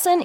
Wilson,